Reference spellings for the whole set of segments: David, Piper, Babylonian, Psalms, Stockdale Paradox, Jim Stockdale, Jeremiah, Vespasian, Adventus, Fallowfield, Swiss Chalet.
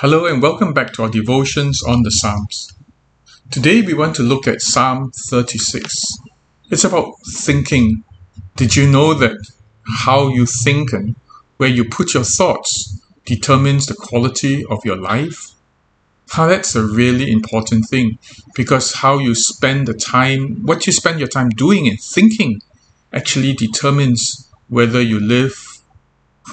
Hello and welcome back to our devotions on the Psalms. Today we want to look at Psalm 36. It's about thinking. Did you know that how you think and where you put your thoughts determines the quality of your life? Now that's a really important thing, because how you spend the time, what you spend your time doing and thinking actually determines whether you live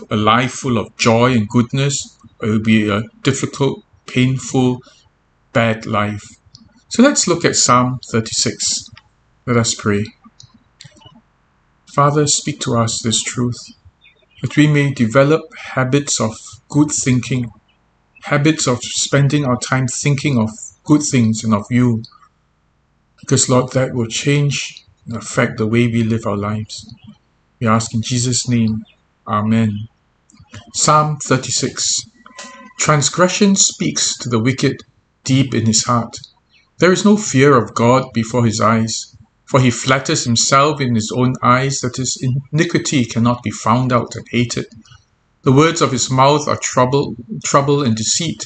a life full of joy and goodness. It will be a difficult, painful, bad life. So let's look at Psalm 36. Let us pray. Father, speak to us this truth, that we may develop habits of good thinking, habits of spending our time thinking of good things and of you. Because, Lord, that will change and affect the way we live our lives. We ask in Jesus' name. Amen. Psalm 36. Transgression speaks to the wicked deep in his heart. There is no fear of God before his eyes, for he flatters himself in his own eyes that his iniquity cannot be found out and hated. The words of his mouth are trouble and deceit.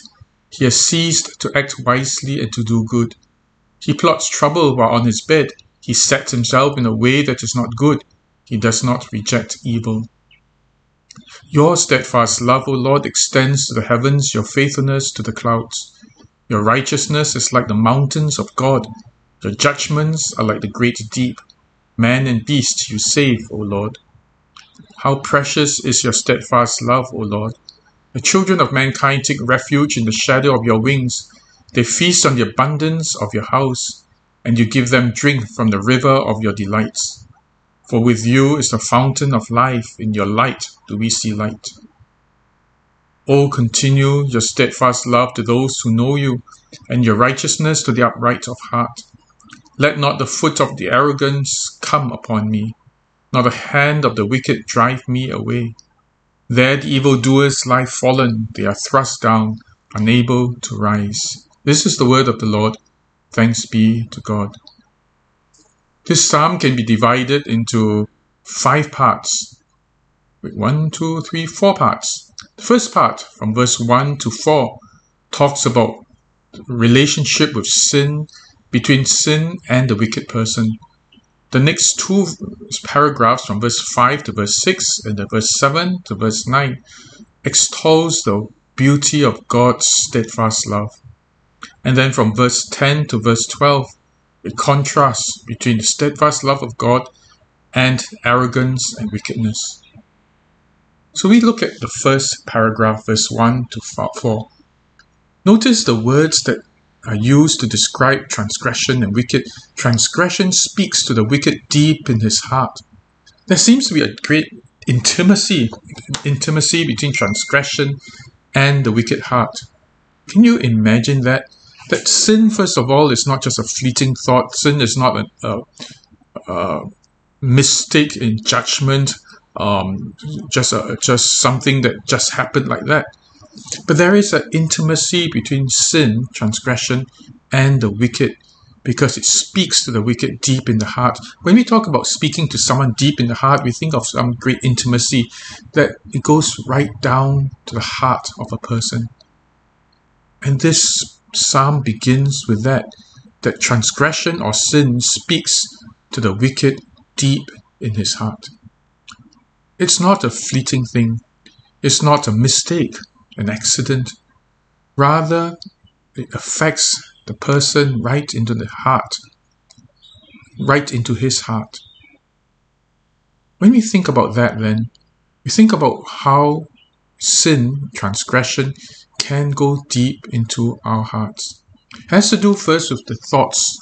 He has ceased to act wisely and to do good. He plots trouble while on his bed. He sets himself in a way that is not good. He does not reject evil. Your steadfast love, O Lord, extends to the heavens, your faithfulness to the clouds. Your righteousness is like the mountains of God. Your judgments are like the great deep. Man and beast you save, O Lord. How precious is your steadfast love, O Lord. The children of mankind take refuge in the shadow of your wings. They feast on the abundance of your house, and you give them drink from the river of your delights. For with you is the fountain of life, in your light do we see light. O continue your steadfast love to those who know you, and your righteousness to the upright of heart. Let not the foot of the arrogant come upon me, nor the hand of the wicked drive me away. There the evildoers lie fallen, they are thrust down, unable to rise. This is the word of the Lord. Thanks be to God. This psalm can be divided into 5 parts. 4 parts. The first part, from verse 1 to 4, talks about the relationship with sin, between sin and the wicked person. The next 2 paragraphs, from verse 5 to verse 6 and then verse 7 to verse 9, extols the beauty of God's steadfast love. And then from verse 10 to verse 12, it contrasts between the steadfast love of God and arrogance and wickedness. So we look at the first paragraph, verse 1 to 4. Notice the words that are used to describe transgression and wicked. Transgression speaks to the wicked deep in his heart. There seems to be a great intimacy between transgression and the wicked heart. Can you imagine that? That sin, first of all, is not just a fleeting thought. Sin is not a mistake in judgment, just something that just happened like that. But there is an intimacy between sin, transgression, and the wicked, because it speaks to the wicked deep in the heart. When we talk about speaking to someone deep in the heart, we think of some great intimacy that it goes right down to the heart of a person. And this psalm begins with that transgression or sin speaks to the wicked deep in his heart. It's not a fleeting thing. It's not a mistake, an accident. Rather, it affects the person right into the heart, right into his heart. When we think about that, then, we think about how sin, transgression, can go deep into our hearts. It has to do first with the thoughts.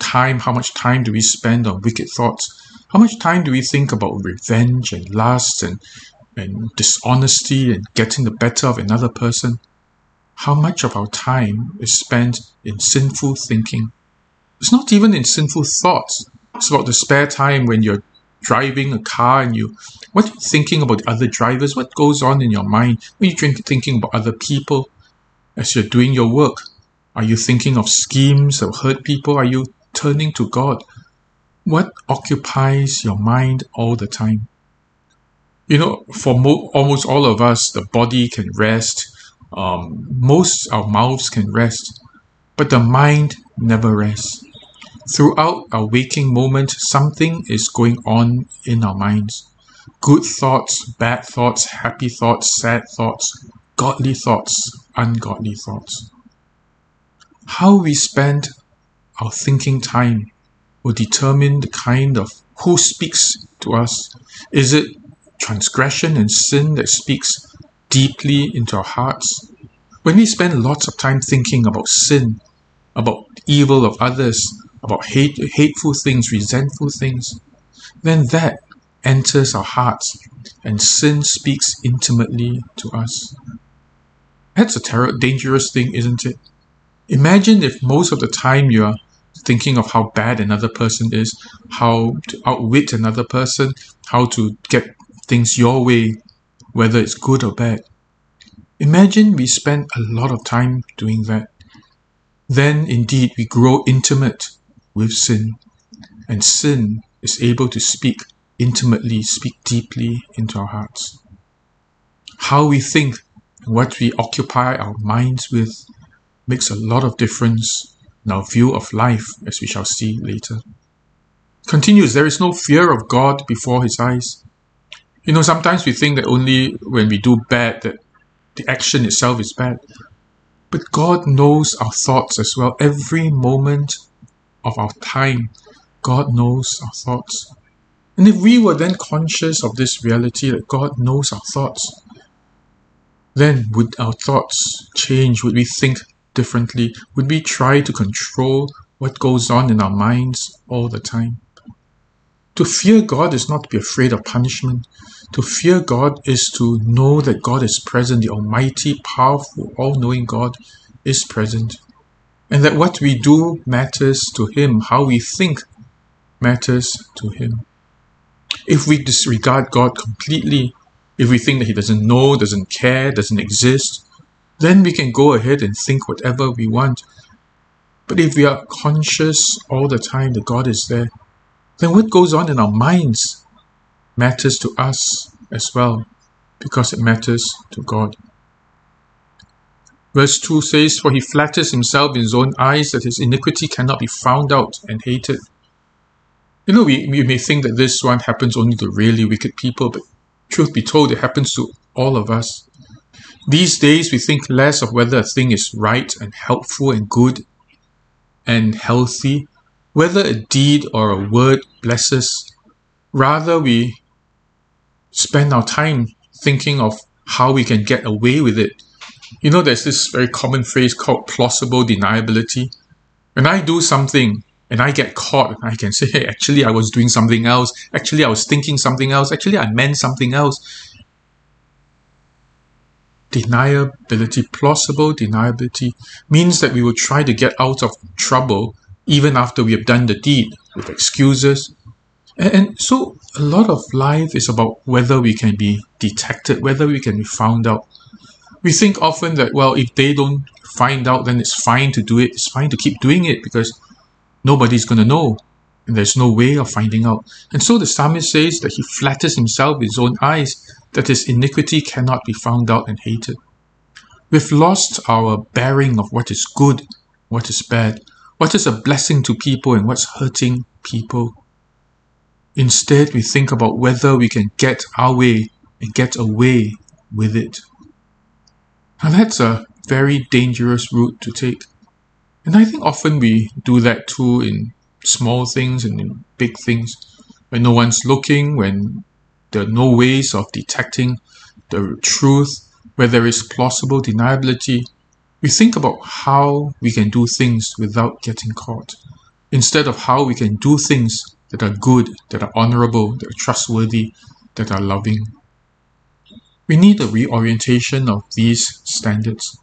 Time, how much time do we spend on wicked thoughts? How much time do we think about revenge and lust and dishonesty and getting the better of another person? How much of our time is spent in sinful thinking? It's not even in sinful thoughts. It's about the spare time when you're driving a car and what are you thinking about other drivers? What goes on in your mind? What are you thinking about other people as you're doing your work? Are you thinking of schemes that will hurt people? Are you turning to God? What occupies your mind all the time? You know, for almost all of us, the body can rest, Most our mouths can rest, but the mind never rests. Throughout our waking moment, something is going on in our minds. Good thoughts, bad thoughts, happy thoughts, sad thoughts, godly thoughts, ungodly thoughts. How we spend our thinking time will determine the kind of who speaks to us. Is it transgression and sin that speaks deeply into our hearts? When we spend lots of time thinking about sin, about evil of others, about hateful things, resentful things, then that enters our hearts and sin speaks intimately to us. That's a dangerous thing, isn't it? Imagine if most of the time you're thinking of how bad another person is, how to outwit another person, how to get things your way, whether it's good or bad. Imagine we spend a lot of time doing that. Then indeed we grow intimate with sin, and sin is able to speak intimately, speak deeply into our hearts. How we think and what we occupy our minds with makes a lot of difference in our view of life, as we shall see later. Continues, there is no fear of God before his eyes. You know, sometimes we think that only when we do bad that the action itself is bad. But God knows our thoughts as well. Every moment of our time, God knows our thoughts. And if we were then conscious of this reality that God knows our thoughts, then would our thoughts change? Would we think differently? Would we try to control what goes on in our minds all the time? To fear God is not to be afraid of punishment. To fear God is to know that God is present, the almighty, powerful, all-knowing God is present. And that what we do matters to him, how we think matters to him. If we disregard God completely, if we think that he doesn't know, doesn't care, doesn't exist, then we can go ahead and think whatever we want. But if we are conscious all the time that God is there, then what goes on in our minds matters to us as well, because it matters to God. Verse 2 says, for he flatters himself in his own eyes that his iniquity cannot be found out and hated. You know, we may think that this one happens only to really wicked people, but truth be told, it happens to all of us. These days, we think less of whether a thing is right and helpful and good and healthy, whether a deed or a word blesses. Rather, we spend our time thinking of how we can get away with it. You know, there's this very common phrase called plausible deniability. When I do something and I get caught, I can say, hey, actually, I was doing something else. Actually, I was thinking something else. Actually, I meant something else. Deniability, plausible deniability, means that we will try to get out of trouble even after we have done the deed, with excuses. And so a lot of life is about whether we can be detected, whether we can be found out. We think often that, well, if they don't find out, then it's fine to do it. It's fine to keep doing it because nobody's going to know and there's no way of finding out. And so the psalmist says that he flatters himself with his own eyes, that his iniquity cannot be found out and hated. We've lost our bearing of what is good, what is bad, what is a blessing to people and what's hurting people. Instead, we think about whether we can get our way and get away with it. Now that's a very dangerous route to take. And I think often we do that too in small things and in big things. When no one's looking, when there are no ways of detecting the truth, where there is plausible deniability, we think about how we can do things without getting caught, instead of how we can do things that are good, that are honorable, that are trustworthy, that are loving. We need a reorientation of these standards.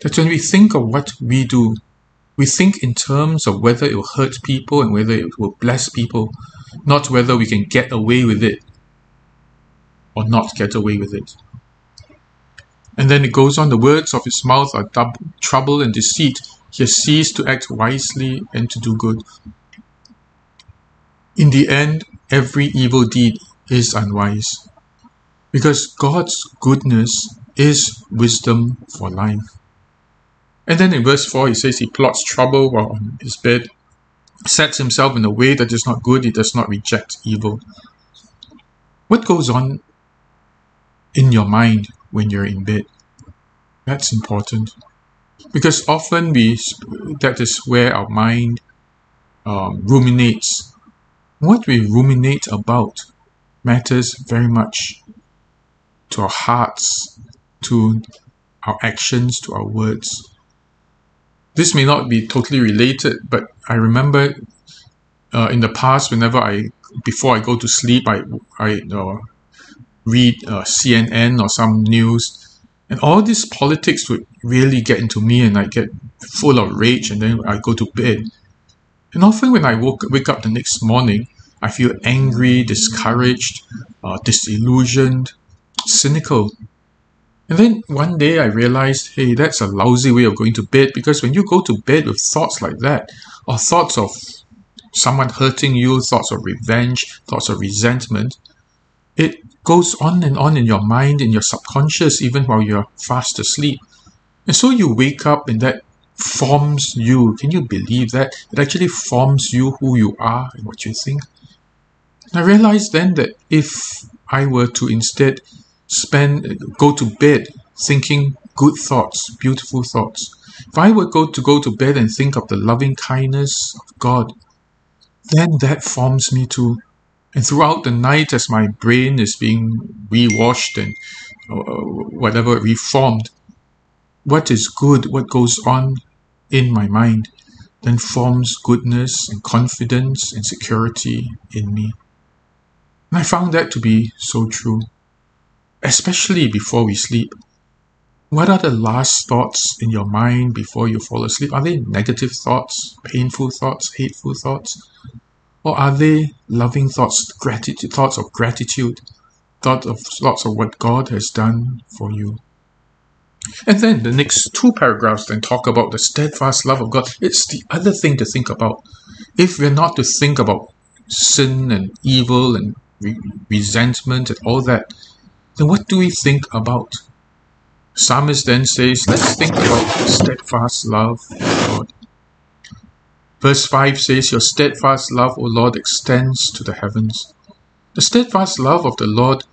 That when we think of what we do, we think in terms of whether it will hurt people and whether it will bless people, not whether we can get away with it or not get away with it. And then it goes on, the words of his mouth are trouble and deceit. He has ceased to act wisely and to do good. In the end, every evil deed is unwise, because God's goodness is wisdom for life. And then in verse 4, he says he plots trouble while on his bed, sets himself in a way that is not good, he does not reject evil. What goes on in your mind when you're in bed? That's important. Because often that is where our mind ruminates. What we ruminate about matters very much to our hearts, to our actions, to our words. This may not be totally related, but I remember in the past, before I go to sleep, I read CNN or some news, and all this politics would really get into me, and I get full of rage, and then I go to bed. And often when I wake up the next morning, I feel angry, discouraged, disillusioned, cynical. And then one day I realized, hey, that's a lousy way of going to bed, because when you go to bed with thoughts like that, or thoughts of someone hurting you, thoughts of revenge, thoughts of resentment, it goes on and on in your mind, in your subconscious, even while you're fast asleep. And so you wake up and that forms you. Can you believe that? It actually forms you, who you are and what you think. And I realized then that if I were to instead go to bed thinking good thoughts, beautiful thoughts, if I were to go to bed and think of the loving kindness of God, then that forms me too. And throughout the night, as my brain is being rewashed and whatever, reformed, what is good, what goes on in my mind, then forms goodness and confidence and security in me. And I found that to be so true, especially before we sleep. What are the last thoughts in your mind before you fall asleep? Are they negative thoughts, painful thoughts, hateful thoughts? Or are they loving thoughts, gratitude, thoughts of gratitude, thoughts of what God has done for you? And then the next two paragraphs then talk about the steadfast love of God. It's the other thing to think about. If we're not to think about sin and evil and resentment and all that, then what do we think about? Psalmist then says, let's think about steadfast love of God. Verse 5 says, your steadfast love, O Lord, extends to the heavens. The steadfast love of the Lord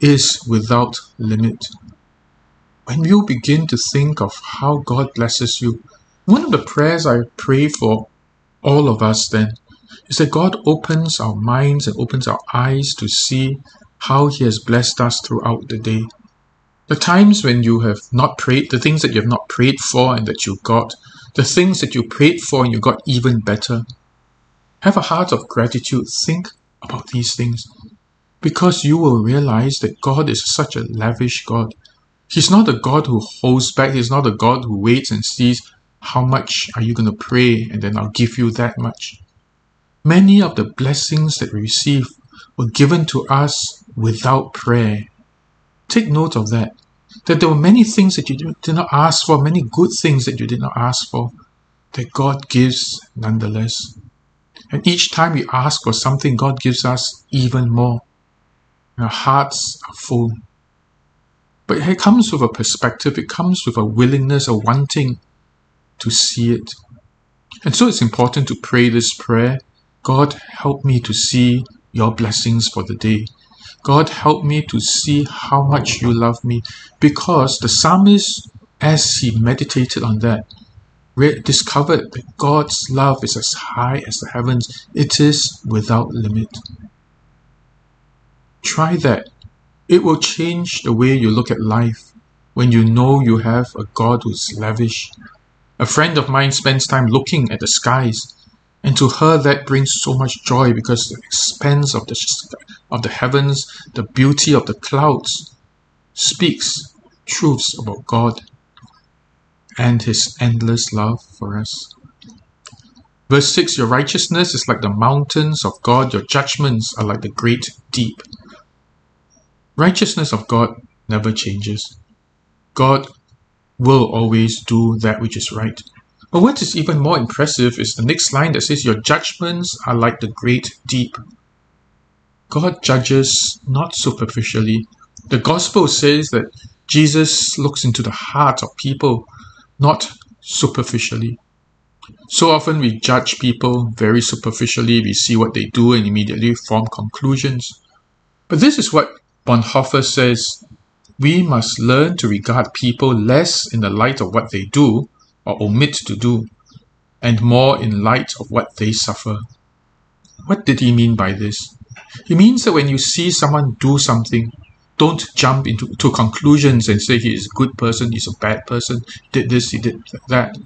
is without limit. When you begin to think of how God blesses you, one of the prayers I pray for all of us then is that God opens our minds and opens our eyes to see how He has blessed us throughout the day. The times when you have not prayed, the things that you have not prayed for and that you got, the things that you prayed for and you got even better. Have a heart of gratitude. Think about these things, because you will realize that God is such a lavish God. He's not a God who holds back. He's not a God who waits and sees how much are you going to pray and then I'll give you that much. Many of the blessings that we receive were given to us without prayer. Take note of that. That there were many things that you did not ask for, many good things that you did not ask for, that God gives nonetheless. And each time we ask for something, God gives us even more. And our hearts are full. But it comes with a perspective, it comes with a willingness, a wanting to see it. And so it's important to pray this prayer. God, help me to see your blessings for the day. God, help me to see how much you love me. Because the psalmist, as he meditated on that, discovered that God's love is as high as the heavens. It is without limit. Try that. It will change the way you look at life when you know you have a God who is lavish. A friend of mine spends time looking at the skies, and to her that brings so much joy, because the expanse of the heavens, the beauty of the clouds, speaks truths about God and His endless love for us. Verse 6, your righteousness is like the mountains of God, your judgments are like the great deep. Righteousness of God never changes. God will always do that which is right. But what is even more impressive is the next line that says, your judgments are like the great deep. God judges not superficially. The gospel says that Jesus looks into the heart of people, not superficially. So often we judge people very superficially. We see what they do and immediately form conclusions. But this is what Bonhoeffer says. We must learn to regard people less in the light of what they do or omit to do, and more in light of what they suffer. What did he mean by this? He means that when you see someone do something, don't jump into conclusions and say he is a good person, he's a bad person, did this, he did that.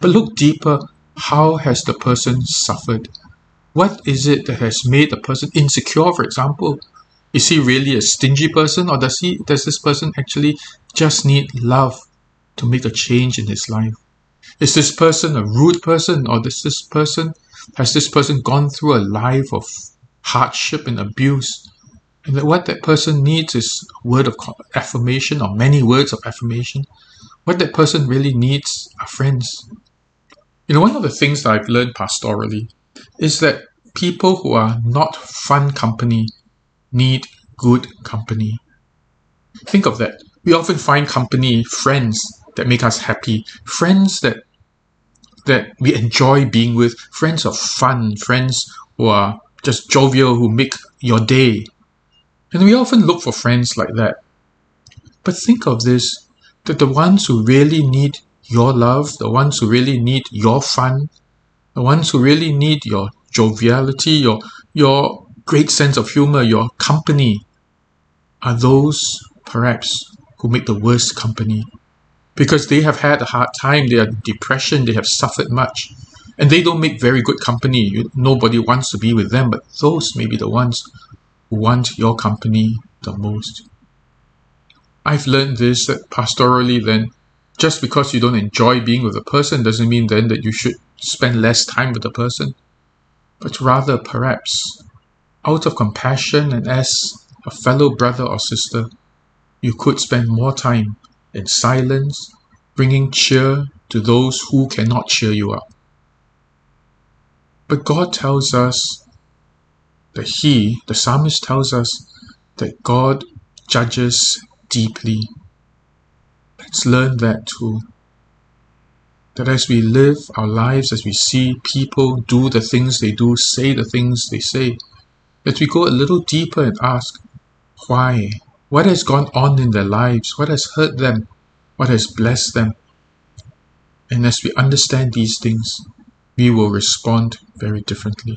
But look deeper. How has the person suffered? What is it that has made the person insecure, for example? Is he really a stingy person, or does this person actually just need love to make a change in his life? Is this person a rude person, or has this person gone through a life of hardship and abuse? And that what that person needs is a word of affirmation, or many words of affirmation. What that person really needs are friends. You know, one of the things that I've learned pastorally is that people who are not fun company need good company. Think of that. We often find company, friends that make us happy, friends that we enjoy being with, friends of fun, friends who are just jovial, who make your day. And we often look for friends like that. But think of this, that the ones who really need your love, the ones who really need your fun, the ones who really need your joviality, your great sense of humor, your company, are those perhaps who make the worst company, because they have had a hard time, they are in depression, they have suffered much, and they don't make very good company. Nobody wants to be with them, but those may be the ones who want your company the most. I've learned this, that pastorally then, just because you don't enjoy being with a person doesn't mean then that you should spend less time with the person, but rather perhaps out of compassion and as a fellow brother or sister, you could spend more time in silence, bringing cheer to those who cannot cheer you up. But God tells us that the psalmist tells us that God judges deeply. Let's learn that too. That as we live our lives, as we see people do the things they do, say the things they say, that we go a little deeper and ask, why? What has gone on in their lives? What has hurt them? What has blessed them? And as we understand these things, we will respond very differently.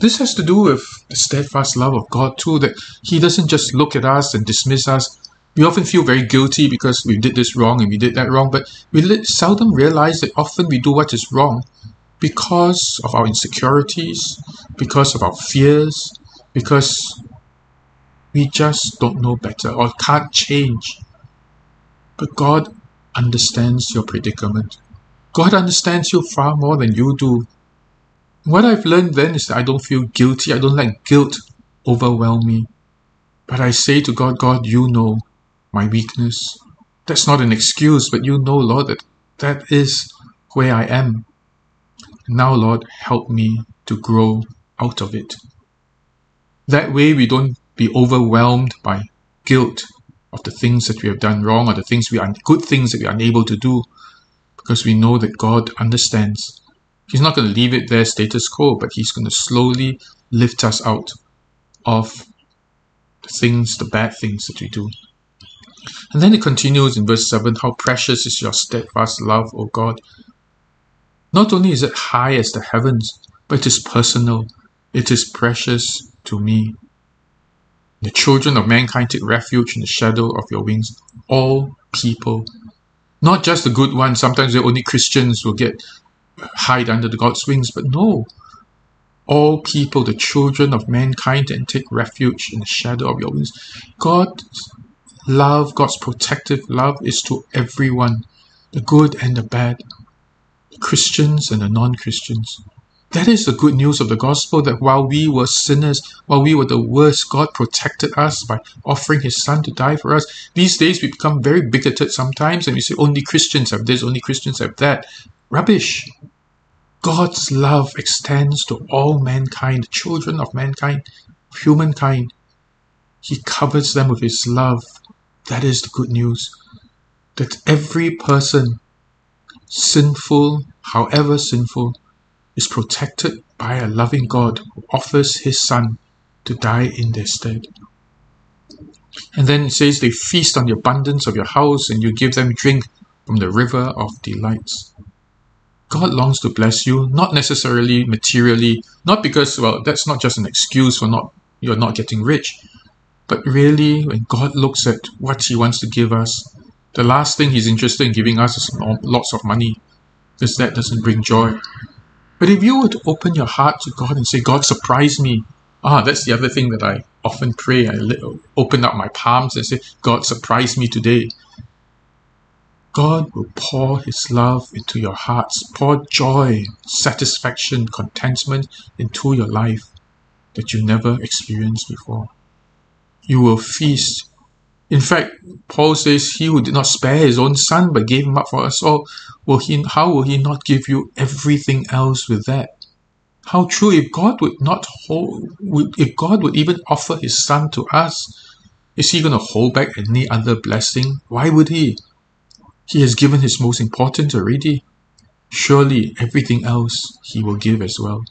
This has to do with the steadfast love of God too, that He doesn't just look at us and dismiss us. We often feel very guilty because we did this wrong and we did that wrong, but we seldom realize that often we do what is wrong because of our insecurities, because of our fears, because we just don't know better or can't change. But God understands your predicament. God understands you far more than you do. What I've learned then is that I don't feel guilty. I don't let guilt overwhelm me. But I say to God, God, you know my weakness. That's not an excuse, but you know, Lord, that is where I am. Now, Lord, help me to grow out of it. That way we don't be overwhelmed by guilt of the things that we have done wrong or the things good things that we are unable to do, because we know that God understands. He's not going to leave it there status quo, but He's going to slowly lift us out of the bad things that we do. And then it continues in verse 7, how precious is your steadfast love, O God. Not only is it high as the heavens, but it is personal. It is precious to me. The children of mankind take refuge in the shadow of your wings. All people, not just the good ones. Sometimes the only Christians will hide under the God's wings, but no. All people, the children of mankind, and take refuge in the shadow of your wings. God's love, God's protective love is to everyone, the good and the bad. Christians and the non-Christians. That is the good news of the gospel, that while we were sinners, while we were the worst, God protected us by offering His Son to die for us. These days we become very bigoted sometimes, and we say only Christians have this, only Christians have that. Rubbish. God's love extends to all mankind, children of mankind, humankind. He covers them with His love That is the good news, that every person, sinful, however sinful, is protected by a loving God who offers his Son to die in their stead. And then it says they feast on the abundance of your house, and you give them drink from the river of delights. God longs to bless you, not necessarily materially, not because, well, that's not just an excuse for you're not getting rich, but really when God looks at what he wants to give us, the last thing he's interested in giving us is lots of money, because that doesn't bring joy. But if you were to open your heart to God and say, God, surprise me. That's the other thing that I often pray. I open up my palms and say, God, surprise me today. God will pour his love into your hearts, pour joy, satisfaction, contentment into your life that you never experienced before. You will feast. In fact, Paul says, he who did not spare his own Son but gave him up for us all, how will he not give you everything else with that? How true, if God would not if God would even offer his Son to us, is he going to hold back any other blessing? Why would he? He has given his most important already. Surely everything else he will give as well.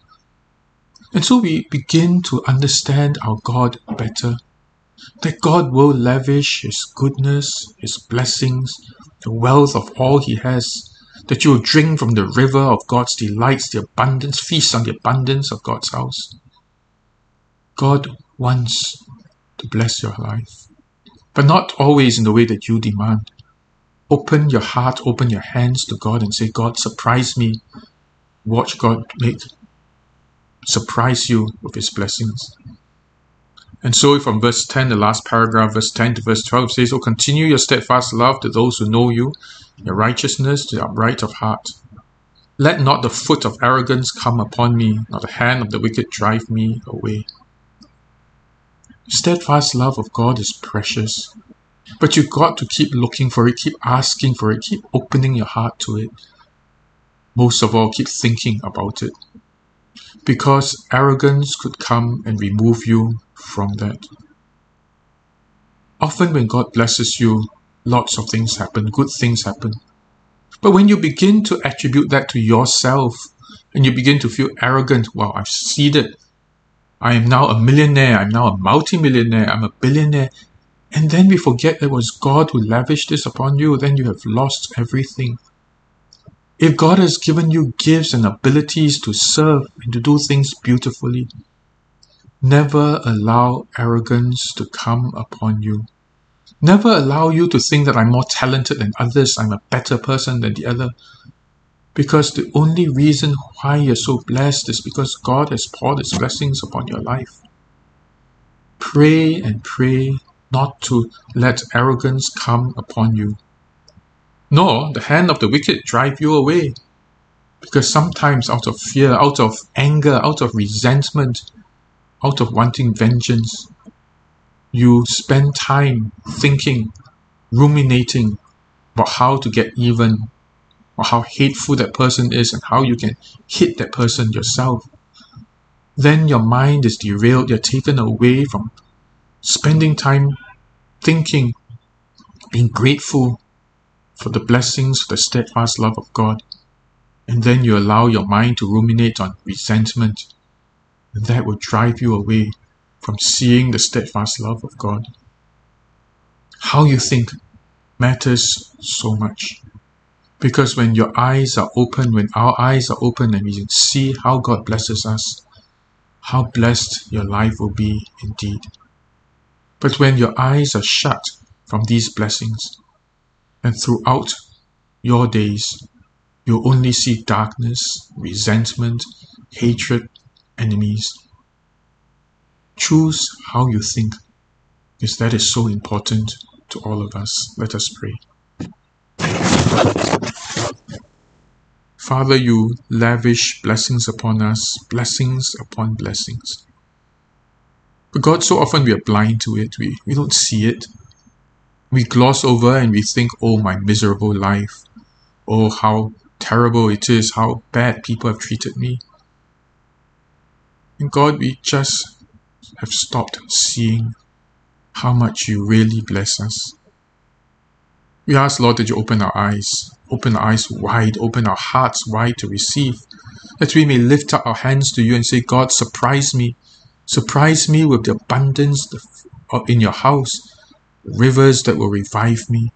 And so we begin to understand our God better, that God will lavish his goodness, his blessings, the wealth of all he has, that you will drink from the river of God's delights, the abundance, feast on the abundance of God's house. God wants to bless your life, but not always in the way that you demand. Open your heart, open your hands to God and say, God, surprise me. Watch God surprise you with his blessings. And so from verse 10, the last paragraph, verse 10 to verse 12 says, "O continue your steadfast love to those who know you, your righteousness to the upright of heart. Let not the foot of arrogance come upon me, nor the hand of the wicked drive me away." Steadfast love of God is precious, but you've got to keep looking for it, keep asking for it, keep opening your heart to it. Most of all, keep thinking about it, because arrogance could come and remove you from that. Often when God blesses you, lots of things happen, good things happen. But when you begin to attribute that to yourself, and you begin to feel arrogant, wow, I've succeeded. I am now a millionaire, I'm now a multi-millionaire, I'm a billionaire. And then we forget it was God who lavished this upon you, then you have lost everything. If God has given you gifts and abilities to serve and to do things beautifully, never allow arrogance to come upon you. Never allow you to think that I'm more talented than others, I'm a better person than the other. Because the only reason why you're so blessed is because God has poured his blessings upon your life. Pray and pray not to let arrogance come upon you, nor the hand of the wicked drive you away. Because sometimes out of fear, out of anger, out of resentment, out of wanting vengeance, you spend time thinking, ruminating about how to get even, or how hateful that person is and how you can hit that person yourself. Then your mind is derailed, you're taken away from spending time thinking, being grateful for the blessings, the steadfast love of God. And then you allow your mind to ruminate on resentment. And that will drive you away from seeing the steadfast love of God. How you think matters so much. Because when your eyes are open, when our eyes are open and we can see how God blesses us, how blessed your life will be indeed. But when your eyes are shut from these blessings, and throughout your days, you'll only see darkness, resentment, hatred, enemies. Choose how you think, because that is so important to all of us. Let us pray. Father, you lavish blessings upon us, blessings upon blessings. But God, so often we are blind to it, we don't see it. We gloss over and we think, oh, my miserable life. Oh, how terrible it is. How bad people have treated me. And God, we just have stopped seeing how much you really bless us. We ask, Lord, that you open our eyes wide, open our hearts wide to receive, that we may lift up our hands to you and say, God, surprise me with the abundance in your house, rivers that will revive me.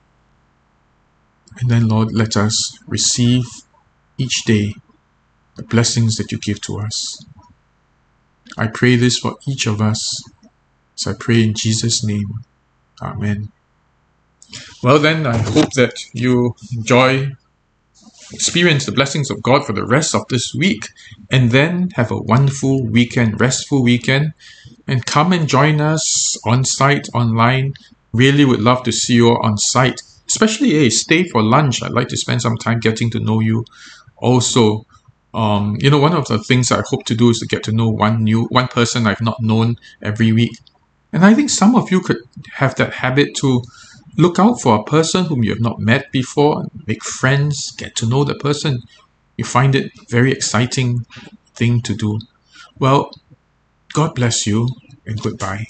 And then, Lord, let us receive each day the blessings that you give to us. I pray this for each of us, so I pray in Jesus' name. Amen. Well then, I hope that you experience the blessings of God for the rest of this week, and then have a wonderful weekend, restful weekend, and come and join us on site, online. Really would love to see you on site, especially stay for lunch. I'd like to spend some time getting to know you. Also, one of the things I hope to do is to get to know one person I've not known every week. And I think some of you could have that habit to look out for a person whom you have not met before, make friends, get to know the person. You find it a very exciting thing to do. Well, God bless you and goodbye.